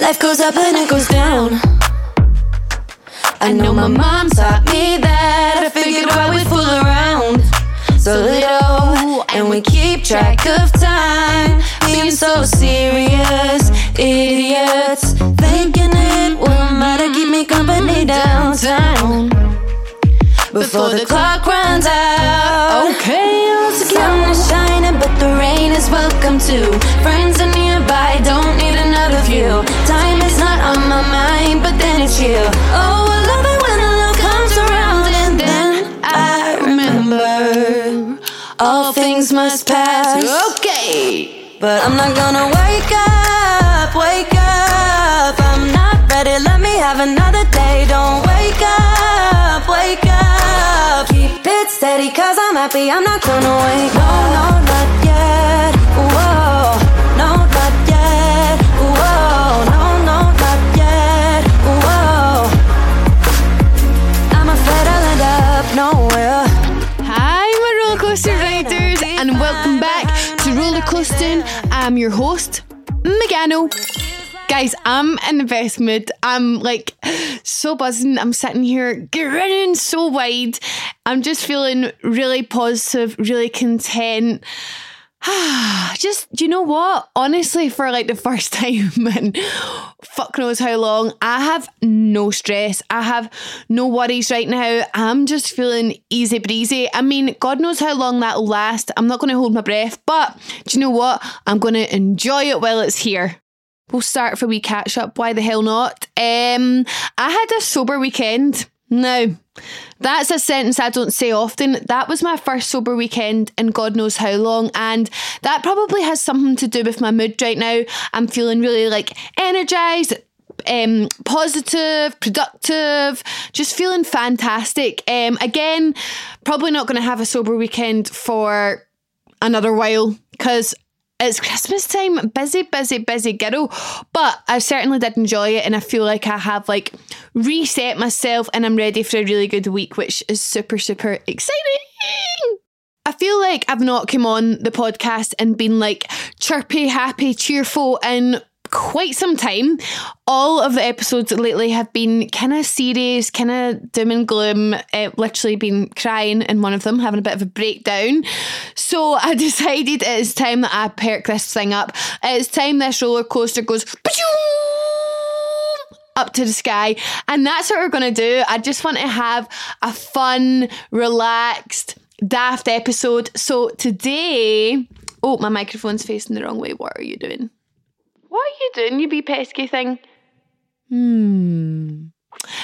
Life goes up and it goes down. I know my mom taught me that. I figured why we fool around so little, and we keep track of time, being so serious idiots, thinking it will matter, keep me company downtown before the clock runs out. Okay, the sun is shining, but the rain is welcome too. Friends are nearby, don't need another view. Time is not on my mind, but then it's you. Oh, I love it when the love comes around, and then I remember all things must pass. Okay, but I'm not gonna wake up, I'm not ready, let me have another day. Don't wake up, wake up, keep it steady, cause I'm happy, I'm not gonna wait. No, no, not yet, whoa, no, not yet, whoa, no, no, not yet, whoa, I'm afraid I'll end up nowhere. Hi, my rollercoaster riders, and welcome back to Rollercoasting. I'm your host, Megano. Guys, I'm in the best mood. I'm like so buzzing. I'm sitting here grinning so wide. I'm just feeling really positive, really content. Just, you know what? Honestly, for like the first time in fuck knows how long, I have no stress. I have no worries right now. I'm just feeling easy breezy. I mean, God knows how long that'll last. I'm not going to hold my breath, but do you know what? I'm going to enjoy it while it's here. We'll start for a wee catch up. Why the hell not? I had a sober weekend. Now, that's a sentence I don't say often. That was my first sober weekend in God knows how long, and that probably has something to do with my mood right now. I'm feeling really like energised, positive, productive, just feeling fantastic. Again, probably not going to have a sober weekend for another while because it's Christmas time. Busy, busy, busy girl. But I certainly did enjoy it, and I feel like I have like reset myself and I'm ready for a really good week, which is super, super exciting. I feel like I've not come on the podcast and been like chirpy, happy, cheerful in quite some time. All of the episodes lately have been kind of serious, kind of doom and gloom. I've literally been crying in one of them, having a bit of a breakdown. So I decided it is time that I perk this thing up. It's time this roller coaster goes up to the sky. And that's what we're going to do. I just want to have a fun, relaxed, daft episode. So today... Oh, my microphone's facing the wrong way. What are you doing? What are you doing, you wee pesky thing?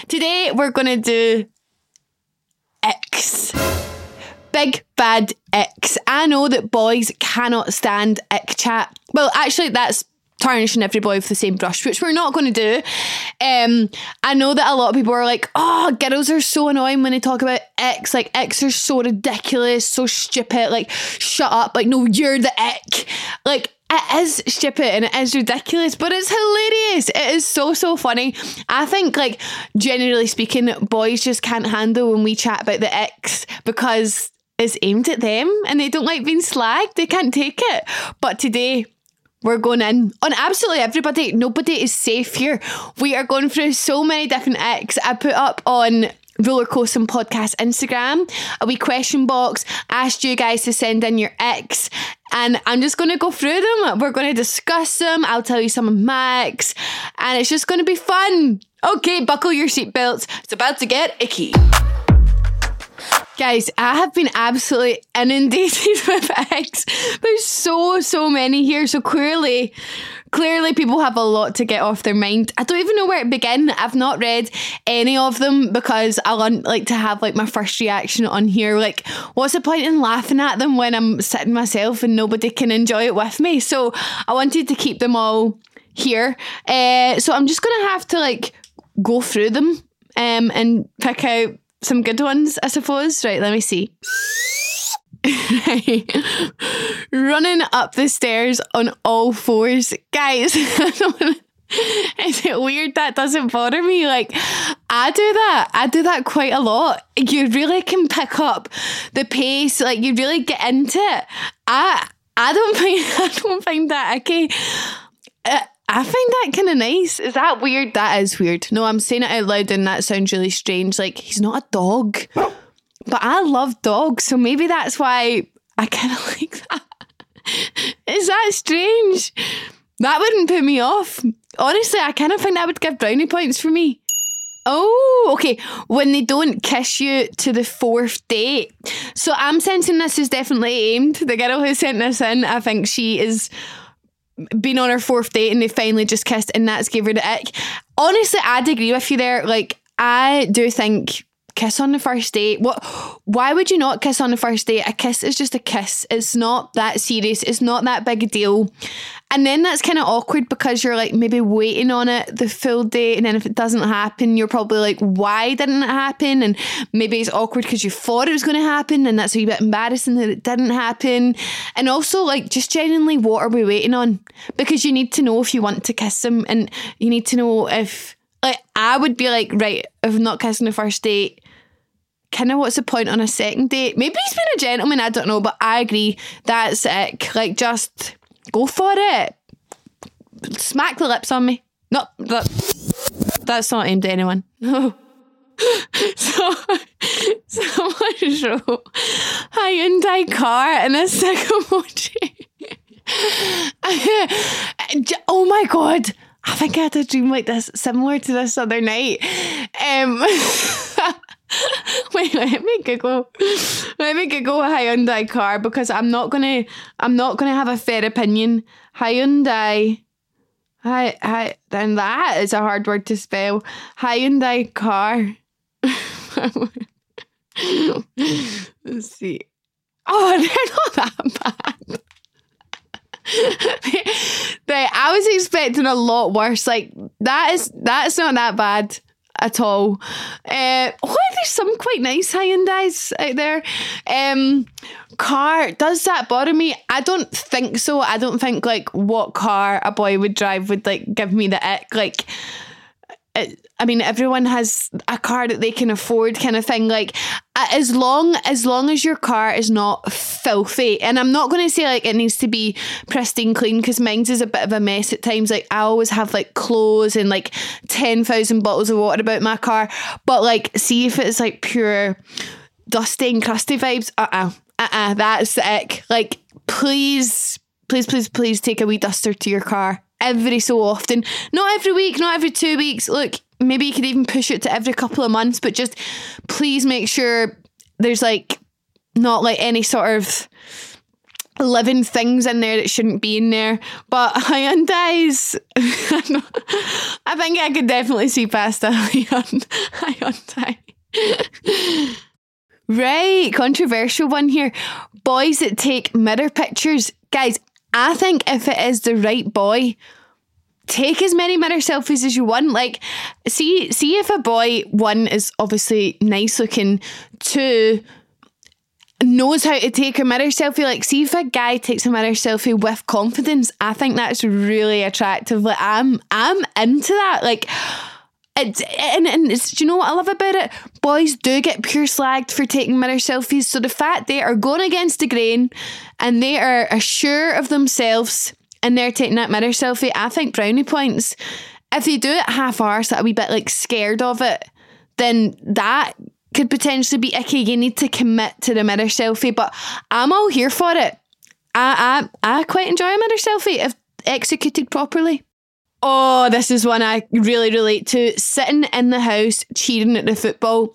Today we're going to do X. Big bad X. I know that boys cannot stand ick chat. Well, actually, that's tarnishing every boy with the same brush, which we're not going to do. I know that a lot of people are like, oh, girls are so annoying when they talk about ick. Like, icks are so ridiculous, so stupid. Like, shut up. Like, no, you're the ick. Like, It is stupid and it is ridiculous, but it's hilarious. It is so funny. I think, like, generally speaking, boys just can't handle when we chat about the ex because it's aimed at them and they don't like being slagged. They can't take it. But today, we're going in on absolutely everybody. Nobody is safe here. We are going through so many different exes. I put up on Rollercoasting Podcast Instagram a wee question box, asked you guys to send in your ex, and I'm just going to go through them. We're going to discuss them. I'll tell you some of my ex, and it's just going to be fun. Okay, buckle your seatbelts. It's about to get icky. Guys, I have been absolutely inundated with ex. There's so many here. So clearly people have a lot to get off their mind. I don't even know where to begin. I've not read any of them because I like to have like my first reaction on here. Like, what's the point in laughing at them when I'm sitting myself and nobody can enjoy it with me? So I wanted to keep them all here. So I'm just going to have to like go through them and pick out some good ones, I suppose. Right, let me see. Running up the stairs on all fours. Guys, is it weird that doesn't bother me? Like, I do that quite a lot. You really can pick up the pace. Like, you really get into it. I don't find that icky. I find that kind of nice. Is that weird? That is weird. No, I'm saying it out loud and that sounds really strange. Like, he's not a dog. But I love dogs, so maybe that's why I kind of like that. Is that strange? That wouldn't put me off. Honestly, I kind of think that would give brownie points for me. Oh, okay. When they don't kiss you to the fourth date. So I'm sensing this is definitely aimed. The girl who sent this in, I think she is been on her fourth date and they finally just kissed and that's gave her the ick. Honestly, I'd agree with you there. Like, I do think kiss on the first date. What? Why would you not kiss on the first date? A kiss is just a kiss. It's not that serious. It's not that big a deal. And then that's kind of awkward because you're like maybe waiting on it the full day. And then if it doesn't happen, you're probably like, why didn't it happen? And maybe it's awkward because you thought it was going to happen. And that's a wee bit embarrassing that it didn't happen. And also, like, just genuinely, what are we waiting on? Because you need to know if you want to kiss them and you need to know if, like, I would be like, right, if I'm not kissing the first date, kind of what's the point on a second date? Maybe he's been a gentleman, I don't know, but I agree. That's it. Like, just go for it. Smack the lips on me. No, that's not aimed at anyone. No. Someone wrote a Hyundai car and a stick emoji. Oh my God. I think I had a dream like this, similar to this other night. Wait, let me Google a Hyundai car because I'm not gonna have a fair opinion. Hyundai, then that is a hard word to spell. Hyundai car. Let's see. Oh, they're not that bad. I was expecting a lot worse. Like, that's not that bad at all. There's some quite nice Hyundais out there. Car, does that bother me? I don't think so. I don't think like what car a boy would drive would like give me the ick. Like, I mean, everyone has a car that they can afford, kind of thing. Like, as long as your car is not filthy, and I'm not going to say like it needs to be pristine clean because mine's is a bit of a mess at times. Like, I always have like clothes and like 10,000 bottles of water about my car. But like, see if it's like pure dusty and crusty vibes. That's the ick. Like, please take a wee duster to your car. Every so often, not every week, not every 2 weeks. Look, maybe you could even push it to every couple of months, but just please make sure there's like not like any sort of living things in there that shouldn't be in there. But Hyundai's, I think I could definitely see past a Hyundai. Right, controversial one here. Boys that take mirror pictures. Guys, I think if it is the right boy, take as many mirror selfies as you want. Like, see if a boy, one, is obviously nice looking, two, knows how to take a mirror selfie. Like, see if a guy takes a mirror selfie with confidence, I think that's really attractive. Like, I'm into that. Like, it's, do you know what I love about it? Boys do get pure slagged for taking mirror selfies. So the fact they are going against the grain and they are assured of themselves and they're taking that mirror selfie, I think brownie points. If they do it half-arsed, that a wee bit like scared of it, then that could potentially be icky. You need to commit to the mirror selfie, but I'm all here for it. I quite enjoy a mirror selfie if executed properly. Oh, this is one I really relate to. Sitting in the house, cheering at the football.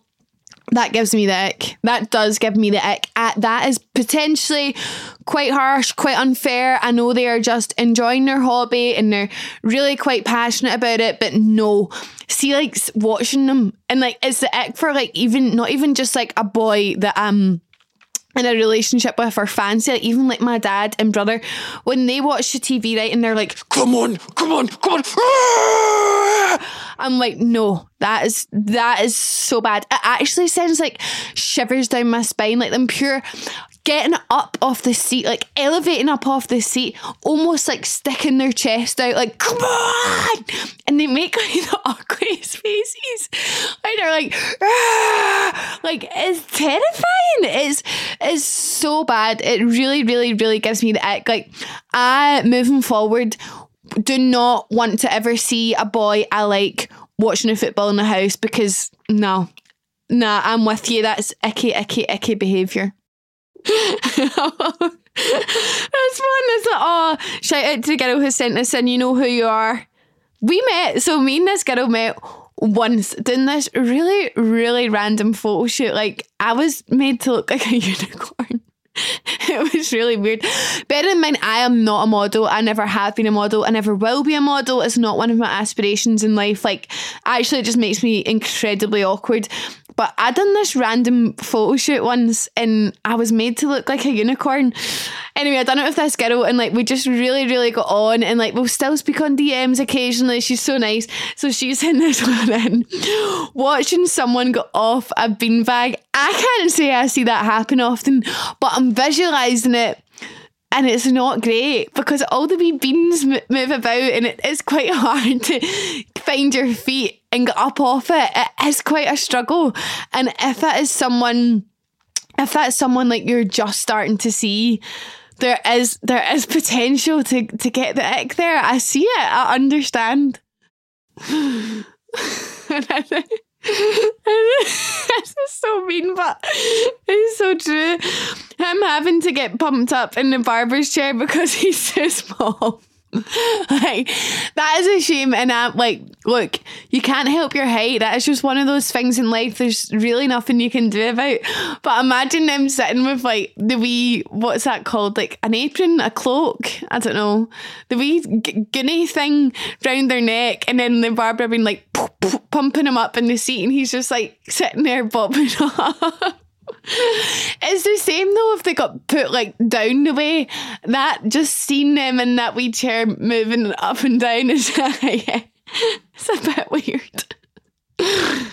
That gives me the ick. That does give me the ick. That is potentially quite harsh, quite unfair. I know they are just enjoying their hobby and they're really quite passionate about it, but no. See, like, watching them, and like, it's the ick for like even, not even just like a boy that in a relationship with or fancy, like even like my dad and brother, when they watch the TV, right, and they're like, come on, I'm like, no, that is so bad. It actually sends like shivers down my spine, like them pure getting up off the seat, like elevating up off the seat, almost like sticking their chest out, like, come on! And they make like the awkwardest faces. And they're like, aah! Like, it's terrifying. It's so bad. It really, really, really gives me the ick. Like, I, moving forward, do not want to ever see a boy I like watching a football in the house, because, no, I'm with you. That's icky, icky, icky behaviour. This one is like, shout out to the girl who sent us in. You know who you are. We met, so me and this girl met once doing this really, really random photo shoot. Like, I was made to look like a unicorn. It was really weird. Bear in mind, I am not a model. I never have been a model. I never will be a model. It's not one of my aspirations in life. Like, actually, it just makes me incredibly awkward. But I done this random photo shoot once and I was made to look like a unicorn. Anyway, I done it with this girl and like we just really, really got on, and like we'll still speak on DMs occasionally. She's so nice. So she's in this one in watching someone get off a beanbag. I can't say I see that happen often, but I'm visualising it. And it's not great because all the wee beans move about and it's quite hard to find your feet and get up off it. It is quite a struggle. And if that's someone like you're just starting to see, there is potential to get the ick there. I see it. I understand. This is so mean, but it's so true. Him having to get pumped up in the barber's chair because he's too small. Like, that is a shame. And I'm like, look, you can't help your height. That is just one of those things in life. There's really nothing you can do about. But imagine them sitting with like the wee, what's that called? Like an apron, a cloak, I don't know, the wee gunny thing round their neck, and then the barber being like pumping him up in the seat, and he's just like sitting there bobbing up. It's the same though if they got put like down the way. That just seeing them in that wee chair moving up and down is yeah, it's a bit weird.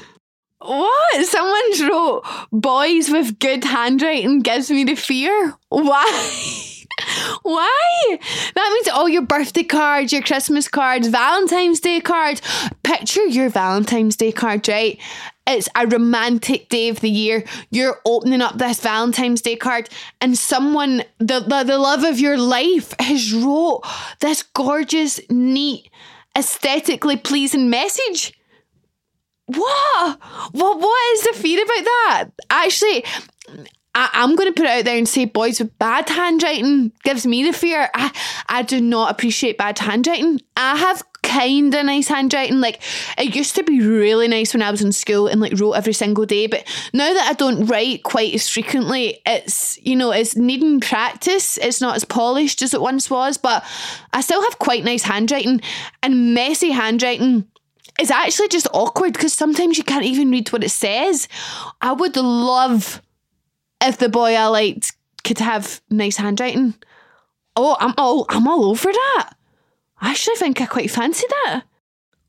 What? Someone's wrote, boys with good handwriting gives me the fear. Why? Why? That means all your birthday cards, your Christmas cards, Valentine's Day cards. Picture your Valentine's Day card, right? It's a romantic day of the year. You're opening up this Valentine's Day card and someone, the love of your life, has wrote this gorgeous, neat, aesthetically pleasing message. What? Well, what is the fear about that? Actually, I'm going to put it out there and say boys with bad handwriting gives me the fear. I do not appreciate bad handwriting. I have kind of nice handwriting. Like, it used to be really nice when I was in school and like wrote every single day. But now that I don't write quite as frequently, it's, you know, it's needing practice. It's not as polished as it once was, but I still have quite nice handwriting. And messy handwriting, it's actually just awkward because sometimes you can't even read what it says. I would love if the boy I liked could have nice handwriting. Oh, I'm all over that. I actually think I quite fancy that.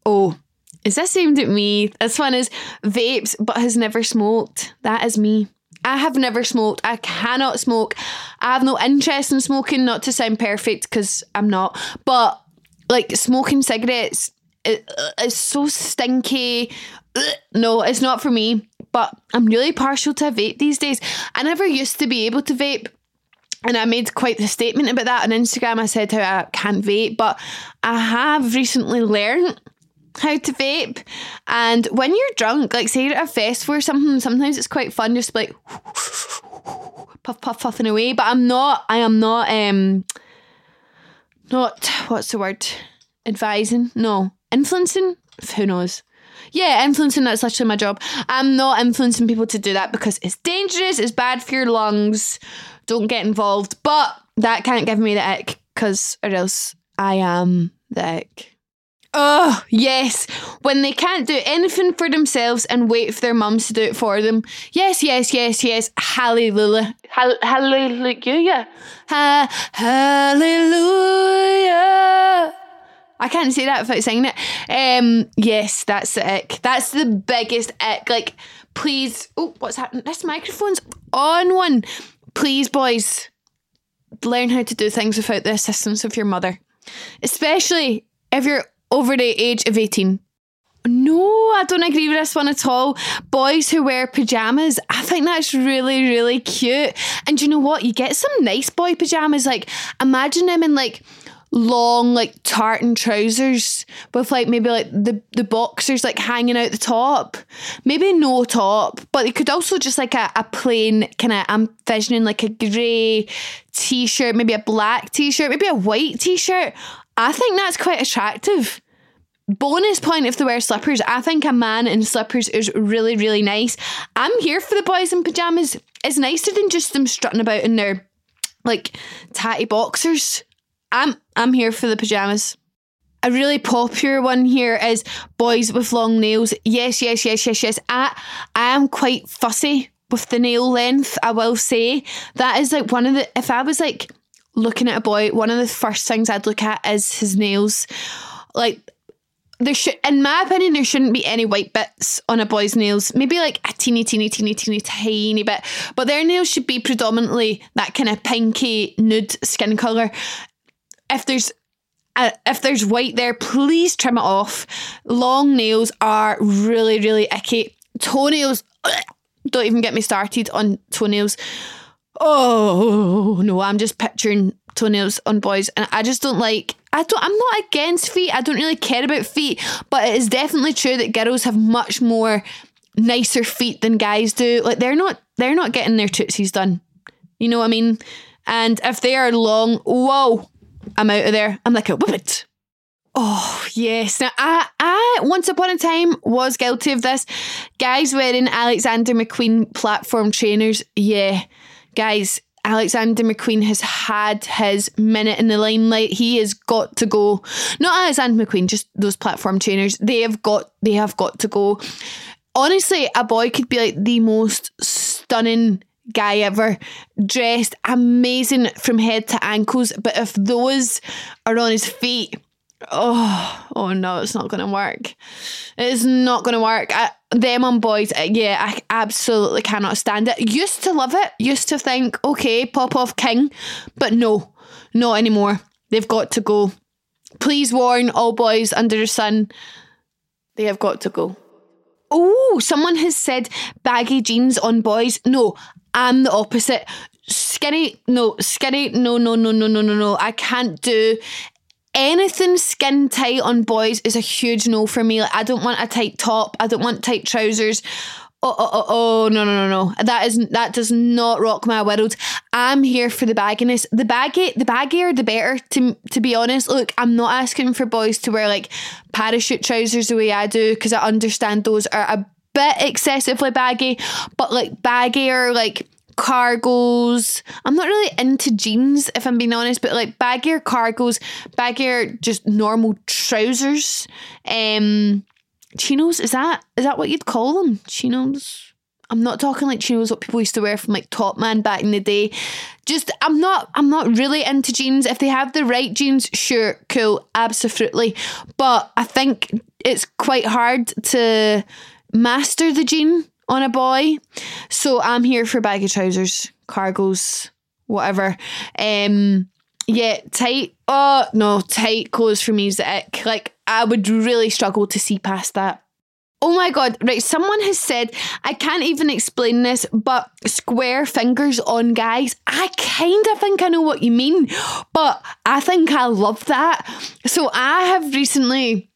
Oh, is this aimed at me? This one is vapes but has never smoked. That is me. I have never smoked. I cannot smoke. I have no interest in smoking, not to sound perfect, because I'm not. But, like, smoking cigarettes, it's so stinky. No, it's not for me. But I'm really partial to vape these days. I never used to be able to vape. And I made quite the statement about that on Instagram. I said how I can't vape, but I have recently learned how to vape. And when you're drunk, like say you're at a festival or something, sometimes it's quite fun just like puff, puff, puffing away. But I am not, what's the word? Advising? No. Influencing? Who knows? Yeah, influencing, that's literally my job. I'm not influencing people to do that because it's dangerous, it's bad for your lungs. Don't get involved, but that can't give me the ick, because or else I am the ick. Oh, yes, when they can't do anything for themselves and wait for their mums to do it for them. Yes, yes, yes, yes, hallelujah. Hallelujah. Hallelujah. I can't say that without singing it. Yes, that's the ick. That's the biggest ick. Like, please, oh, what's happened? This microphone's on one. Please, boys, learn how to do things without the assistance of your mother, especially if you're over the age of 18. No, I don't agree with this one at all. Boys who wear pyjamas, I think that's really, really cute. And you know what? You get some nice boy pyjamas. Like, imagine them in, like, long, like, tartan trousers with, like, maybe, like, the boxers, like, hanging out the top. Maybe no top, but it could also just, like, a plain kind of, I'm visioning, like, a grey T-shirt, maybe a black T-shirt, maybe a white T-shirt. I think that's quite attractive. Bonus point if they wear slippers. I think a man in slippers is really, really nice. I'm here for the boys in pyjamas. It's nicer than just them strutting about in their, like, tatty boxers. I'm here for the pyjamas. A really popular one here is boys with long nails. Yes, yes, yes, yes, yes. I am quite fussy with the nail length, I will say. That is like one of the, if I was like looking at a boy, one of the first things I'd look at is his nails. Like, in my opinion, there shouldn't be any white bits on a boy's nails. Maybe like a teeny bit. But their nails should be predominantly that kind of pinky, nude skin colour. If there's white there, please trim it off. Long nails are really, really icky. Toenails, don't even get me started on toenails. Oh no, I'm just picturing toenails on boys, and I just don't like. I'm not against feet. I don't really care about feet, but it is definitely true that girls have much more nicer feet than guys do. Like they're not getting their tootsies done. You know what I mean? And if they are long, whoa. I'm out of there. I'm like a whippet. Oh, yes. Now, I once upon a time was guilty of this. Guys wearing Alexander McQueen platform trainers. Yeah. Guys, Alexander McQueen has had his minute in the limelight. He has got to go. Not Alexander McQueen, just those platform trainers. They have got to go. Honestly, a boy could be like the most stunning guy ever, dressed amazing from head to ankles, but if those are on his feet, oh no, it's not gonna work. It's not gonna work. Them on boys, yeah, I absolutely cannot stand it. Used to love it, used to think, okay, pop off king, but no, not anymore. They've got to go. Please warn all boys under the sun, they have got to go. Oh, someone has said baggy jeans on boys. No, I'm the opposite. Skinny, no. I can't do anything skin tight on boys is a huge no for me. Like, I don't want a tight top. I don't want tight trousers. No. That does not rock my world. I'm here for the bagginess. The baggier, the better, to be honest. Look, I'm not asking for boys to wear, like, parachute trousers the way I do, because I understand those are a bit excessively baggy, but, like, baggier, like, cargos. I'm not really into jeans, if I'm being honest, but, like, baggier cargos, baggier just normal trousers, chinos, is that what you'd call them? Chinos? I'm not talking like chinos what people used to wear from like Top Man back in the day. Just I'm not really into jeans. If they have the right jeans, sure, cool, absolutely. But I think it's quite hard to master the jean on a boy. So I'm here for baggy trousers, cargos, whatever. Yeah, tight. Oh, no, tight clothes for me is the ick. Like, I would really struggle to see past that. Oh my God, right, someone has said, I can't even explain this, but square fingers on guys. I kind of think I know what you mean, but I think I love that. So I have recently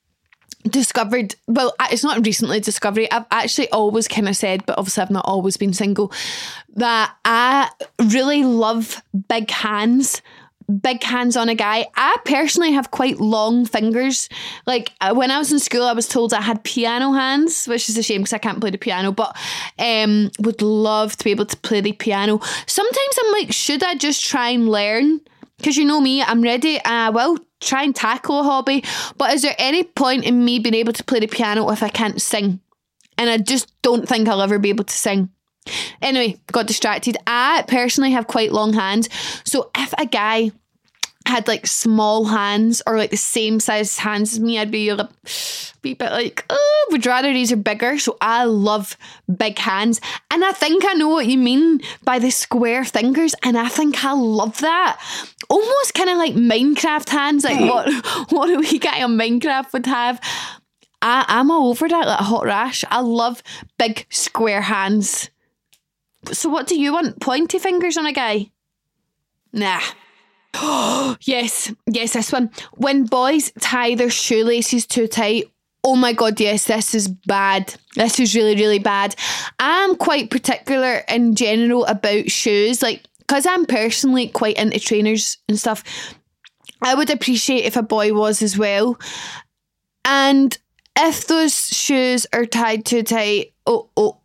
discovered, well, it's not recently discovery, I've actually always kind of said, but obviously I've not always been single, that I really love big hands. Big hands on a guy. I personally have quite long fingers. Like, when I was in school, I was told I had piano hands, which is a shame because I can't play the piano, but would love to be able to play the piano. Sometimes I'm like, should I just try and learn? Because you know me, I'm ready. I will try and tackle a hobby, but is there any point in me being able to play the piano if I can't sing? And I just don't think I'll ever be able to sing. Anyway, got distracted. I personally have quite long hands. So if a guy had like small hands or like the same size hands as me, I'd be a bit like, oh, would rather these are bigger. So I love big hands. And I think I know what you mean by the square fingers. And I think I love that. Almost kind of like Minecraft hands. Like what a wee guy on Minecraft would have. I'm all over that, like a hot rash. I love big square hands. So what do you want? Pointy fingers on a guy? Nah. Yes, this one. When boys tie their shoelaces too tight, oh my God, yes, this is bad. This is really, really bad. I'm quite particular in general about shoes, like, because I'm personally quite into trainers and stuff. I would appreciate if a boy was as well. And if those shoes are tied too tight, oh,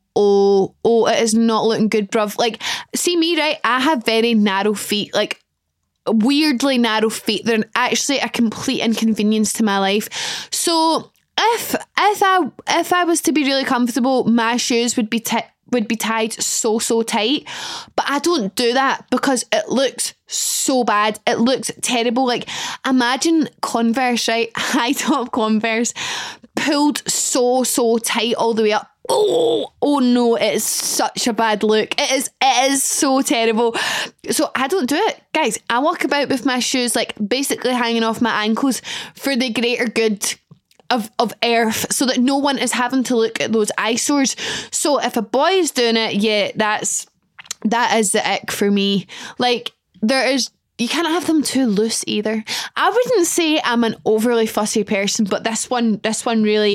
it is not looking good, bruv. Like, see me, right? I have very narrow feet, like weirdly narrow feet. They're actually a complete inconvenience to my life. So if I was to be really comfortable, my shoes would be tied so tight. But I don't do that because it looks so bad. It looks terrible. Like, imagine Converse, right? High top Converse pulled so tight all the way up. Oh no, it is such a bad look. It is so terrible. So I don't do it. Guys, I walk about with my shoes like basically hanging off my ankles for the greater good of earth, so that no one is having to look at those eyesores. So if a boy is doing it, yeah, that is the ick for me. Like, you can't have them too loose either. I wouldn't say I'm an overly fussy person, but this one really.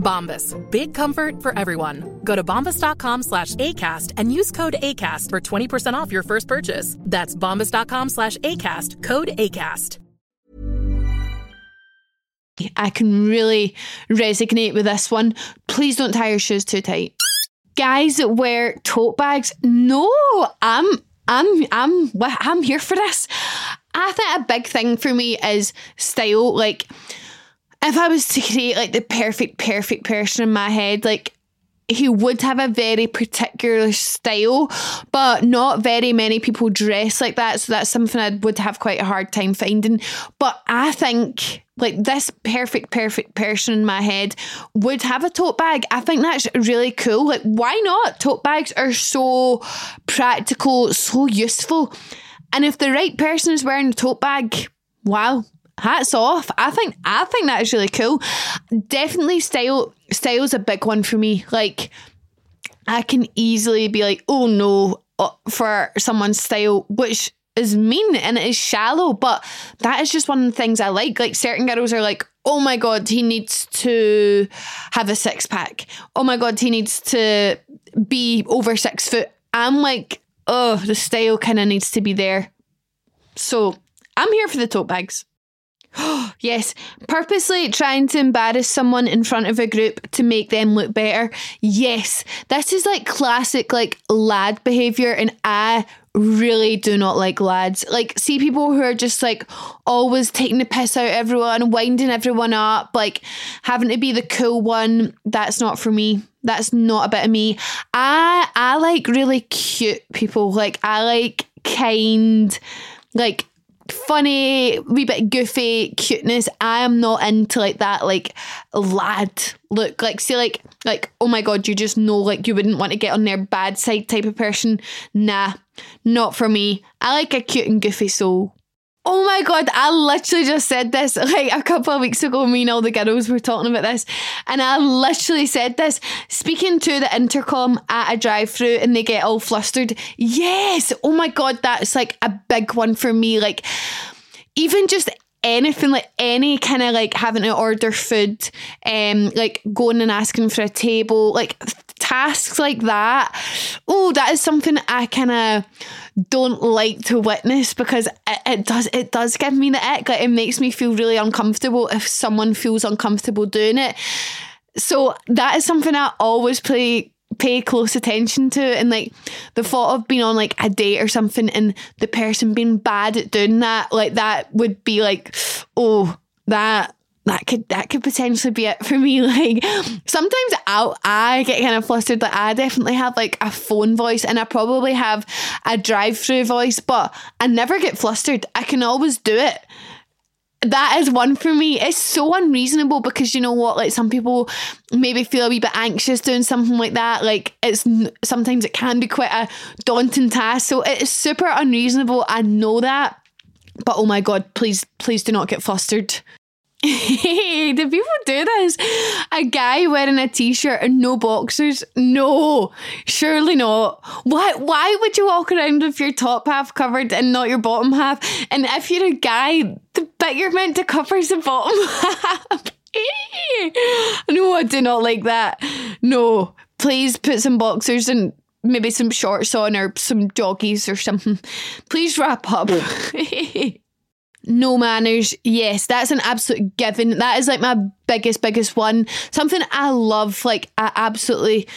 Bombas. Big comfort for everyone. Go to bombas.com/ACAST and use code ACAST for 20% off your first purchase. That's bombas.com/ACAST, code ACAST. I can really resonate with this one. Please don't tie your shoes too tight. Guys that wear tote bags, no, I'm here for this. I think a big thing for me is style. Like, if I was to create like the perfect person in my head, like, he would have a very particular style, but not very many people dress like that. So that's something I would have quite a hard time finding. But I think like this perfect person in my head would have a tote bag. I think that's really cool. Like, why not? Tote bags are so practical, so useful. And if the right person is wearing a tote bag, wow. Hats off. I think that is really cool. Definitely style's a big one for me. Like, I can easily be like, oh no, for someone's style, which is mean and it is shallow, but that is just one of the things I like. Like, certain girls are like, oh my God, he needs to have a six pack. Oh my God, he needs to be over 6 foot. I'm like, oh, the style kind of needs to be there. So I'm here for the tote bags. Yes, purposely trying to embarrass someone in front of a group to make them look better. Yes, this is like classic like lad behaviour, and I really do not like lads. Like, see people who are just like always taking the piss out of everyone, winding everyone up, like having to be the cool one. That's not for me. That's not a bit of me. I like really cute people. Like, I like kind, like funny, wee bit goofy cuteness. I am not into like that like lad look. Like, see, like oh my God, you just know like you wouldn't want to get on their bad side type of person. Nah, not for me. I like a cute and goofy soul. Oh my God, I literally just said this like a couple of weeks ago. Me and all the girls were talking about this, and I literally said this speaking to the intercom at a drive-thru, and they get all flustered. Yes, oh my God, that's like a big one for me. Like, even just anything, like any kind of like having to order food, like going and asking for a table, like tasks like that. Oh, that is something I kind of don't like to witness, because it does give me the ick. Like, it makes me feel really uncomfortable if someone feels uncomfortable doing it. So that is something I always pay close attention to. And like the thought of being on like a date or something and the person being bad at doing that, like that would be like, oh, that could potentially be it for me. Like, sometimes I get kind of flustered. Like, I definitely have like a phone voice, and I probably have a drive-through voice, but I never get flustered. I can always do it. That is one for me. It's so unreasonable, because you know what, like some people maybe feel a wee bit anxious doing something like that. Like, it's sometimes it can be quite a daunting task. So it is super unreasonable. I know that, but oh my God, please do not get flustered. Hey, do people do this? A guy wearing a t-shirt and no boxers? No, surely not. Why would you walk around with your top half covered and not your bottom half? And if you're a guy, the bit you're meant to cover is the bottom half. No, I do not like that. No, please put some boxers and maybe some shorts on, or some joggies or something. Please wrap up. No manners. Yes, that's an absolute given. That is like my biggest one. Something I love, like I absolutely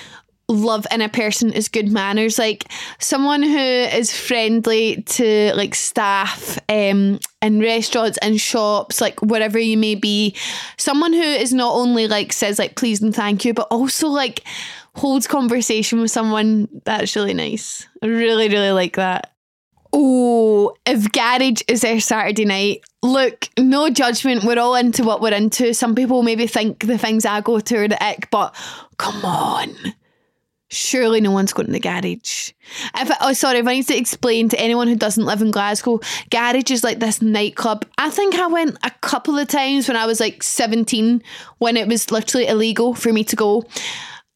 love in a person, is good manners. Like someone who is friendly to like staff in restaurants and shops, like wherever you may be. Someone who is not only like says like please and thank you, but also like holds conversation with someone. That's really nice. I really like that. Oh, if garage is their Saturday night, look, no judgment. We're all into what we're into. Some people maybe think the things I go to are the ick, but come on. Surely no one's going to the garage. If I need to explain to anyone who doesn't live in Glasgow, garage is like this nightclub. I think I went a couple of times when I was like 17, when it was literally illegal for me to go.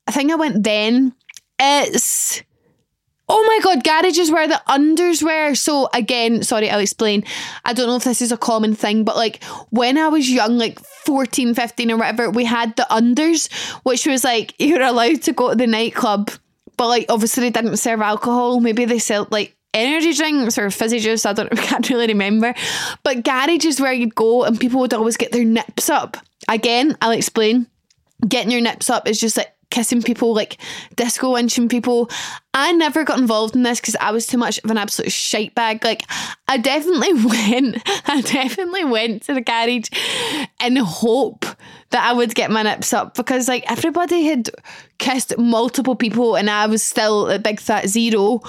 I think I went then. It's... oh my God, garage is where the unders were. So again, sorry, I'll explain. I don't know if this is a common thing, but like when I was young, like 14, 15 or whatever, we had the unders, which was like, you're allowed to go to the nightclub, but like obviously they didn't serve alcohol. Maybe they sell like energy drinks or fizzy juice. I can't really remember. But garage is where you'd go and people would always get their nips up. Again, I'll explain. Getting your nips up is just like kissing people, like disco inching people. I never got involved in this because I was too much of an absolute shite bag. Like, I definitely went to the garage in hope that I would get my nips up, because like everybody had kissed multiple people and I was still a big fat zero.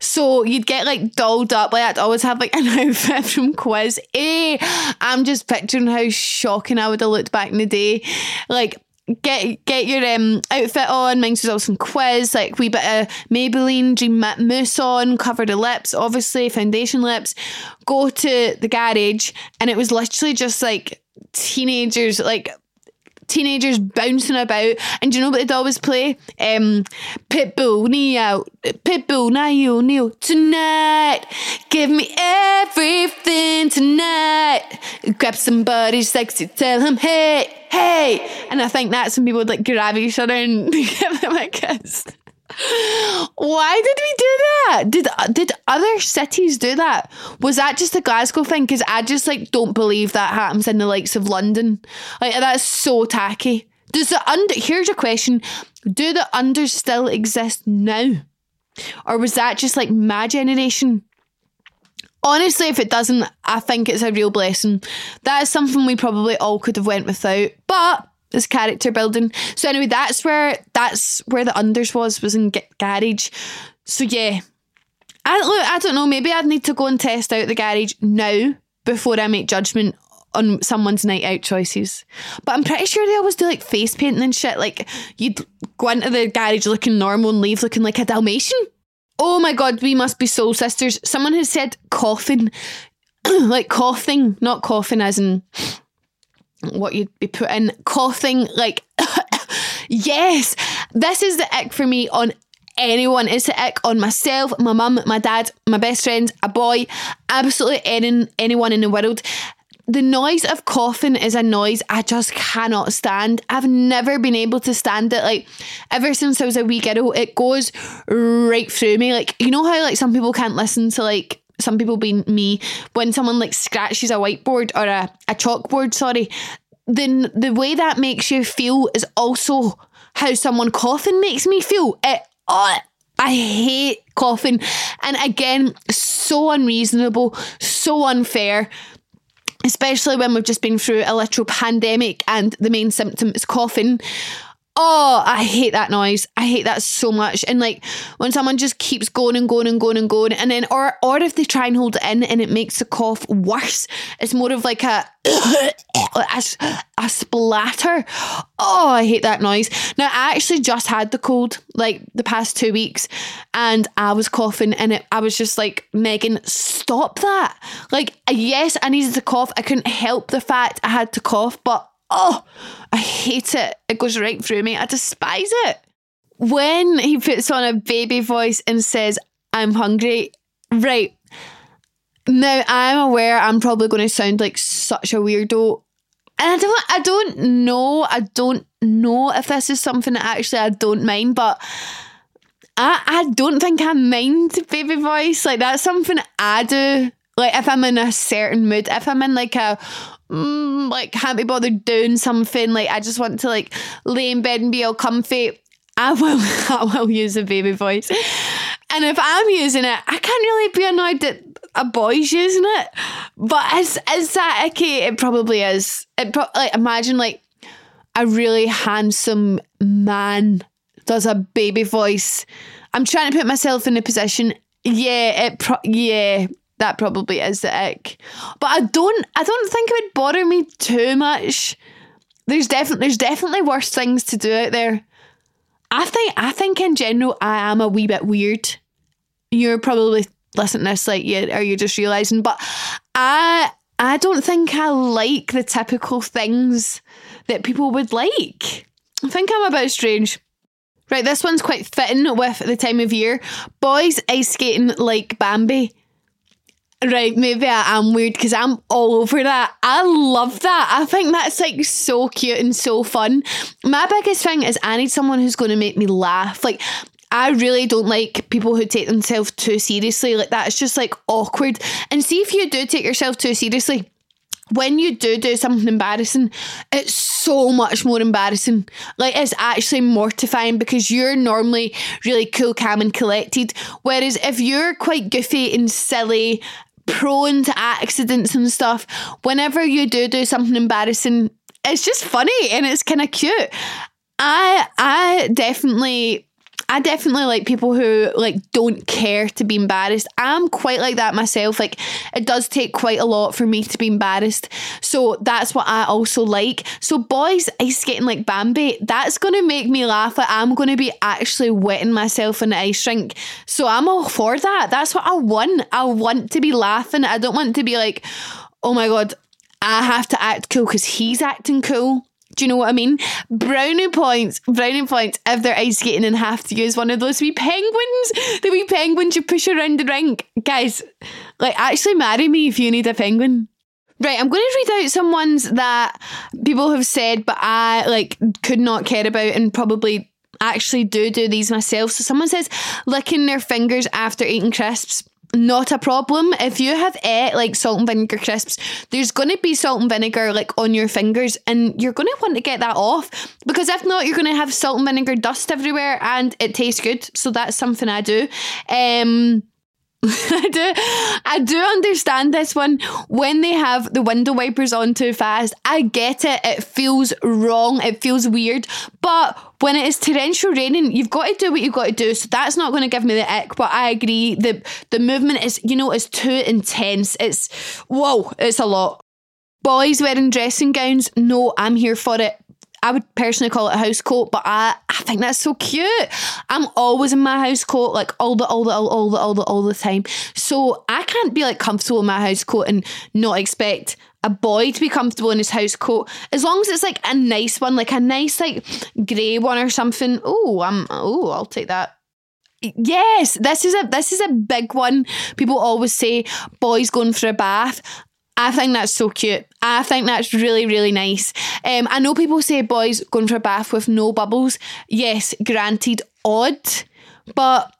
So you'd get like dolled up. Like, I'd always have like an outfit from Quiz. I'm just picturing how shocking I would have looked back in the day. Like, get your outfit on. Mine was also some Quiz, like wee bit of Maybelline Dream Matte Mousse on, cover the lips, obviously foundation lips. Go to the garage, and it was literally just like teenagers, like teenagers bouncing about. And do you know what they'd always play? Pitbull, Neo, Pitbull, Neo, Neo. Tonight, give me everything tonight. Grab somebody sexy, tell him, hey, hey. And I think that's when people would like grab each other and give them a kiss. Why did we do that? Did other cities do that? Was that just a Glasgow thing? Because I just like don't believe that happens in the likes of London. Like, that's so tacky. Here's a question: do the unders still exist now, or was that just like my generation? Honestly, if it doesn't, I think it's a real blessing. That is something we probably all could have went without, but. This character building. So anyway, that's where the unders was in garage. So yeah, I don't know. Maybe I'd need to go and test out the garage now before I make judgment on someone's night out choices. But I'm pretty sure they always do like face painting and shit. Like you'd go into the garage looking normal and leave looking like a Dalmatian. Oh my God, we must be soul sisters. Someone has said coughing, like coughing, not coughing as in. What you'd be put in, coughing like yes, this is the ick for me on anyone. It's the ick on myself, my mum, my dad, my best friend, a boy, absolutely anyone in the world. The noise of coughing is a noise I just cannot stand. I've never been able to stand it. Like ever since I was a wee girl, it goes right through me. Like, you know how like some people can't listen to like some people being me, when someone like scratches a whiteboard or a chalkboard, sorry, then the way that makes you feel is also how someone coughing makes me feel. I hate coughing. And again, so unreasonable, so unfair, especially when we've just been through a literal pandemic and the main symptom is coughing. Oh, I hate that noise. I hate that so much. And like when someone just keeps going and going and going and going, and then or if they try and hold it in and it makes the cough worse, it's more of like a splatter. Oh, I hate that noise. Now, I actually just had the cold like the past 2 weeks and I was coughing and I was just like, Megan, stop that. Like, yes, I needed to cough. I couldn't help the fact I had to cough, but oh, I hate it. It goes right through me. I despise it. When he puts on a baby voice and says, I'm hungry, right. Now, I'm aware I'm probably going to sound like such a weirdo. And I don't know if this is something that actually I don't mind, but I don't think I mind baby voice. Like, that's something I do. Like, if I'm in a certain mood, if I'm in like a... like can't be bothered doing something, like I just want to like lay in bed and be all comfy, I will use a baby voice. And if I'm using it, I can't really be annoyed that a boy's using it. But is that icky? It probably is. Like imagine like a really handsome man does a baby voice. I'm trying to put myself in a position. Yeah. That probably is the ick. But I don't think it would bother me too much. There's definitely worse things to do out there. I think in general I am a wee bit weird. You're probably listening to this like, yeah, are you just realising? But I don't think I like the typical things that people would like. I think I'm a bit strange. Right, this one's quite fitting with the time of year. Boys ice skating like Bambi. Right, maybe I am weird because I'm all over that. I love that. I think that's like so cute and so fun. My biggest thing is I need someone who's going to make me laugh. Like, I really don't like people who take themselves too seriously. Like, that's just like awkward. And see, if you do take yourself too seriously, when you do something embarrassing, it's so much more embarrassing. Like, it's actually mortifying because you're normally really cool, calm and collected. Whereas if you're quite goofy and silly, prone to accidents and stuff, whenever you do something embarrassing, it's just funny and it's kind of cute. I definitely like people who like don't care to be embarrassed. I'm quite like that myself. Like, it does take quite a lot for me to be embarrassed. So that's what I also like. So boys ice skating like Bambi, that's going to make me laugh. Like, I'm going to be actually wetting myself in the ice rink. So I'm all for that. That's what I want. I want to be laughing. I don't want to be like, oh my God, I have to act cool because he's acting cool. Do you know what I mean? Brownie points if they're ice skating and have to use one of those wee penguins. The wee penguins you push around the rink. Guys, like, actually marry me if you need a penguin. Right, I'm going to read out some ones that people have said, but I, like, could not care about and probably actually do these myself. So someone says, licking their fingers after eating crisps. Not a problem. If you have ate like salt and vinegar crisps, there's going to be salt and vinegar like on your fingers, and you're going to want to get that off, because if not, you're going to have salt and vinegar dust everywhere and it tastes good. So that's something I do. I do understand this one. When they have the window wipers on too fast, I get it. It feels wrong. It feels weird. But when it is torrential raining, you've got to do what you've got to do. So that's not going to give me the ick, but I agree. The movement is, you know, it's too intense. It's, whoa, it's a lot. Boys wearing dressing gowns. No, I'm here for it. I would personally call it a house coat, but I think that's so cute. I'm always in my house coat, like all the time. So I can't be like comfortable in my house coat and not expect a boy to be comfortable in his house coat. As long as it's like a nice one, like a nice like grey one or something. Oh, I'll take that. Yes, this is a big one. People always say boys going for a bath. I think that's so cute. I think that's really, really nice. I know people say boys going for a bath with no bubbles. Yes, granted, odd, but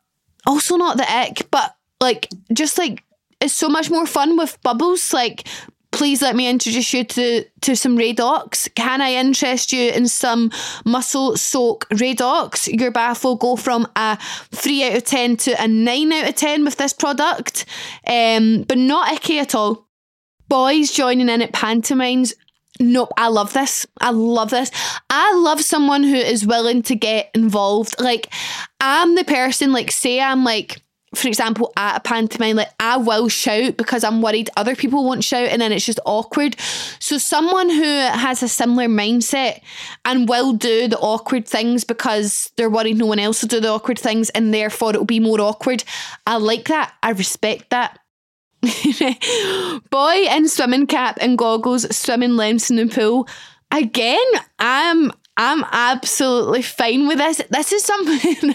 also not the ick. But like, just like, it's so much more fun with bubbles. Like, please let me introduce you to some Redox. Can I interest you in some muscle soak Redox? Your bath will go from a 3 out of 10 to a 9 out of 10 with this product. But not icky at all. Boys joining in at pantomimes. Nope, I love this. I love someone who is willing to get involved. Like, I'm the person, like, say I'm, like, for example, at a pantomime, like, I will shout because I'm worried other people won't shout and then it's just awkward. So someone who has a similar mindset and will do the awkward things because they're worried no one else will do the awkward things and therefore it'll be more awkward. I like that. I respect that. Boy in swimming cap and goggles swimming lengths in the pool. Again, I'm absolutely fine with this. This is something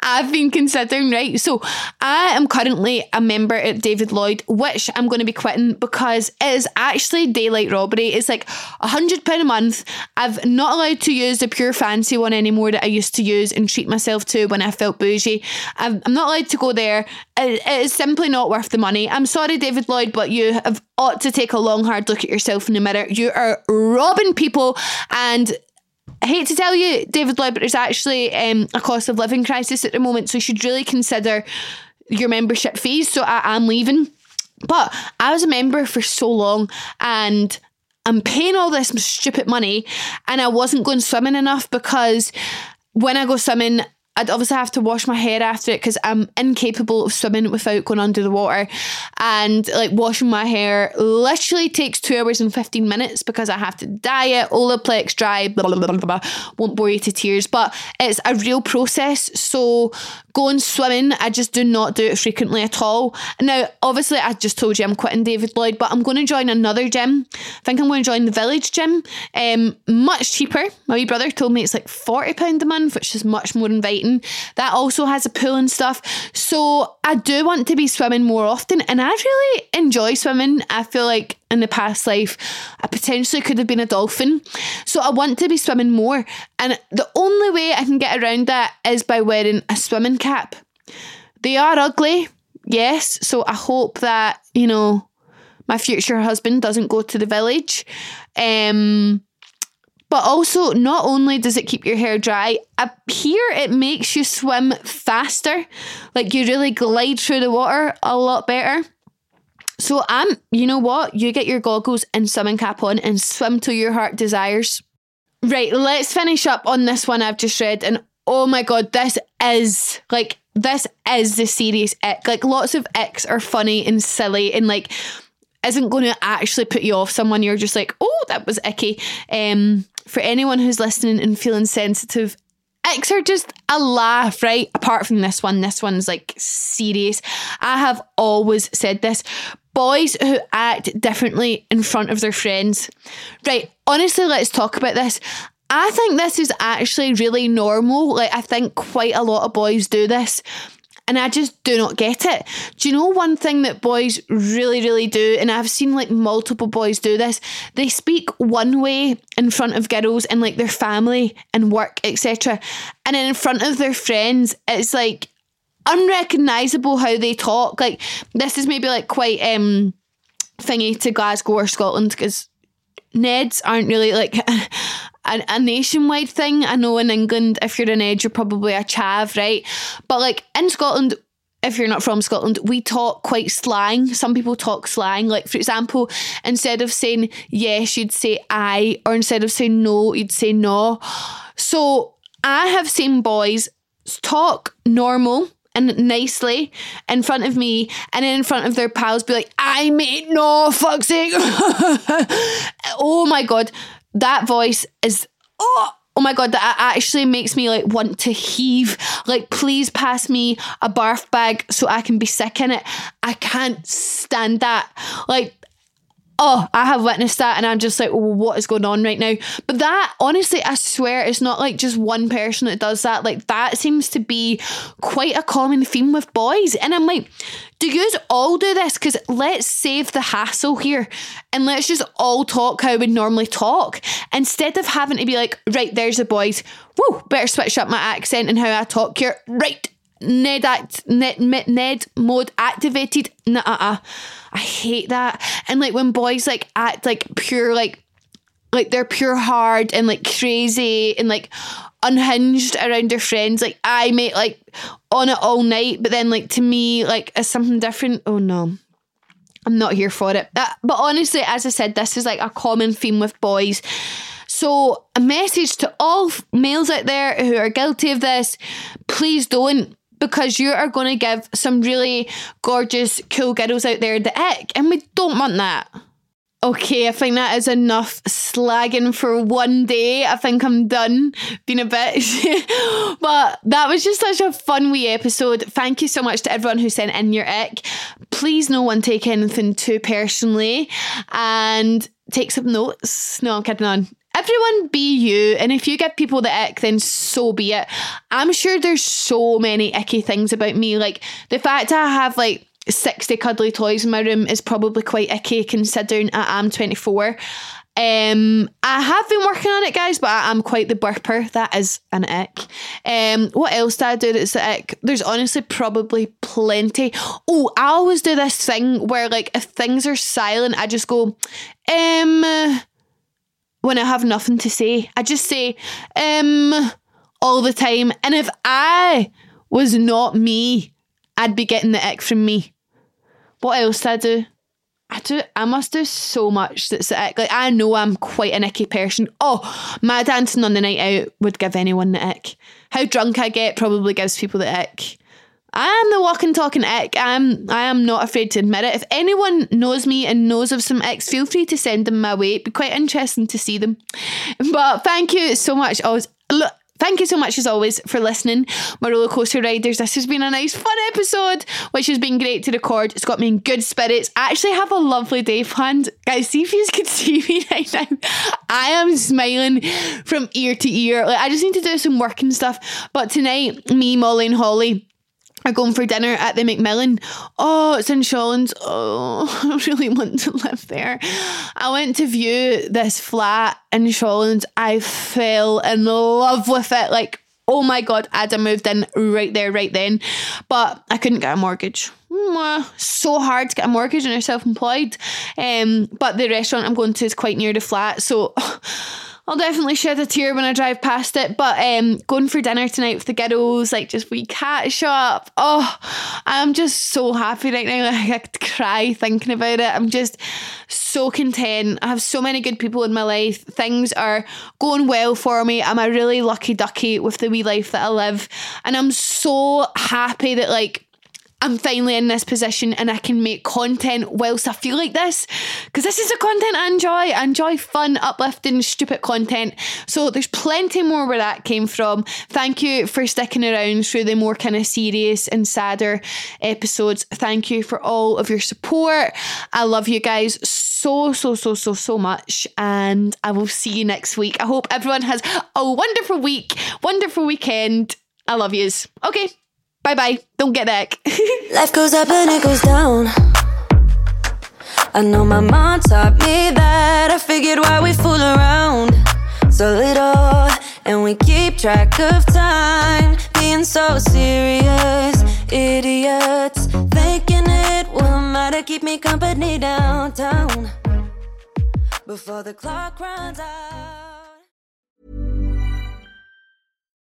I've been considering, right? So I am currently a member at David Lloyd, which I'm going to be quitting because it is actually daylight robbery. It's like £100 a month. I've not allowed to use the Pure Fancy one anymore that I used to use and treat myself to when I felt bougie. I'm not allowed to go there. It is simply not worth the money. I'm sorry, David Lloyd, but you have ought to take a long, hard look at yourself in the mirror. You are robbing people, and I hate to tell you, David Lloyd, but there's actually a cost of living crisis at the moment, so you should really consider your membership fees. So I am leaving. But I was a member for so long, and I'm paying all this stupid money, and I wasn't going swimming enough because when I go swimming, I'd obviously have to wash my hair after it because I'm incapable of swimming without going under the water. And like, washing my hair literally takes 2 hours and 15 minutes because I have to dye it, Olaplex, dry, blah, blah, blah, blah, blah. Won't bore you to tears, but it's a real process. So going swimming, I just do not do it frequently at all. Now, obviously, I just told you I'm quitting David Lloyd, but I'm going to join another gym. I think I'm going to join the Village Gym. Much cheaper. My wee brother told me it's like £40 a month, which is much more inviting. That also has a pool and stuff. So I do want to be swimming more often, and I really enjoy swimming. I feel like in the past life, I potentially could have been a dolphin. So I want to be swimming more. And the only way I can get around that is by wearing a swimming cap. They are ugly, yes. So I hope that, you know, my future husband doesn't go to the Village. But also, not only does it keep your hair dry, up here it makes you swim faster. Like, you really glide through the water a lot better. So you know what? You get your goggles and swimming cap on and swim till your heart desires. Right, let's finish up on this one I've just read. And oh my God, this is the serious ick. Like, lots of icks are funny and silly and like, isn't going to actually put you off someone. You're just like, oh, that was icky. For anyone who's listening and feeling sensitive, icks are just a laugh, right? Apart from this one. This one's like serious. I have always said this. Boys who act differently in front of their friends. Right, honestly, let's talk about this. I think this is actually really normal. Like, I think quite a lot of boys do this. And I just do not get it. Do you know one thing that boys really, really do? And I've seen like multiple boys do this. They speak one way in front of girls and like their family and work, etc. And then in front of their friends, it's like unrecognisable how they talk. Like this is maybe like quite thingy to Glasgow or Scotland because Neds aren't really like a nationwide thing. I know in England, if you're a Ned, you're probably a chav, right? But like in Scotland, if you're not from Scotland, we talk quite slang. Some people talk slang. Like for example, instead of saying yes, you'd say aye, or instead of saying no, you'd say no. So I have seen boys talk normal and nicely in front of me and then in front of their pals be like, aye mate, no, fuck's sake. Oh my God. That voice is, oh my God, that actually makes me like want to heave. Like, please pass me a barf bag so I can be sick in it. I can't stand that. Like, oh, I have witnessed that and I'm just like, oh, what is going on right now? But that, honestly, I swear it's not like just one person that does that. Like, that seems to be quite a common theme with boys. And I'm like, do yous all do this? Because let's save the hassle here and let's just all talk how we normally talk instead of having to be like, right, there's the boys. Woo, better switch up my accent and how I talk here. Right, Ned mode activated. Nuh-uh. I hate that. And like when boys like act like pure like they're pure hard and like crazy and like unhinged around their friends, like I mate, like on it all night, but then like to me like as something different. Oh no, I'm not here for it. But honestly, as I said, this is like a common theme with boys. So a message to all males out there who are guilty of this, please don't, because you are going to give some really gorgeous, cool girls out there the ick, and we don't want that. Okay, I think that is enough slagging for one day. I think I'm done being a bitch. But that was just such a fun wee episode. Thank you so much to everyone who sent in your ick. Please no one take anything too personally and take some notes. No, I'm kidding on. Everyone be you, and if you give people the ick, then so be it. I'm sure there's so many icky things about me, like the fact I have like 60 cuddly toys in my room is probably quite icky considering I am 24. I have been working on it, guys, but I am quite the burper. That is an ick. What else do I do that's the ick? There's honestly probably plenty. Oh, I always do this thing where like if things are silent, I just go, when I have nothing to say, I just say, all the time. And if I was not me, I'd be getting the ick from me. What else do I do? I must do so much that's the ick. Like, I know I'm quite an icky person. Oh, my dancing on the night out would give anyone the ick. How drunk I get probably gives people the ick. I am the walking, talking ick. I am not afraid to admit it. If anyone knows me and knows of some icks, feel free to send them my way. It'd be quite interesting to see them. But thank you so much. Thank you so much as always for listening, my roller coaster riders. This has been a nice fun episode, which has been great to record. It's got me in good spirits. I actually have a lovely day planned. Guys, see if you could see me right now. I am smiling from ear to ear. Like, I just need to do some work and stuff. But tonight, me, Molly and Holly are going for dinner at the McMillan. Oh, it's in Sholland. Oh, I really want to live there. I went to view this flat in Sholland. I fell in love with it. Like, oh my God, I'd have moved in right there, right then. But I couldn't get a mortgage. So hard to get a mortgage when you're self-employed. But the restaurant I'm going to is quite near the flat, so I'll definitely shed a tear when I drive past it. But going for dinner tonight with the girls, like just we catch up. Oh, I'm just so happy right now. Like, I could cry thinking about it. I'm just so content. I have so many good people in my life. Things are going well for me. I'm a really lucky ducky with the wee life that I live. And I'm so happy that like I'm finally in this position and I can make content whilst I feel like this, because this is the content I enjoy. I enjoy fun, uplifting, stupid content. So there's plenty more where that came from. Thank you for sticking around through the more kind of serious and sadder episodes. Thank you for all of your support. I love you guys so much, and I will see you next week. I hope everyone has a wonderful week, wonderful weekend. I love yous. Okay, bye-bye. Don't get back. Life goes up and it goes down. I know my mom taught me that. I figured why we fool around so little, and we keep track of time, being so serious, idiots, thinking it will matter, keep me company downtown before the clock runs out.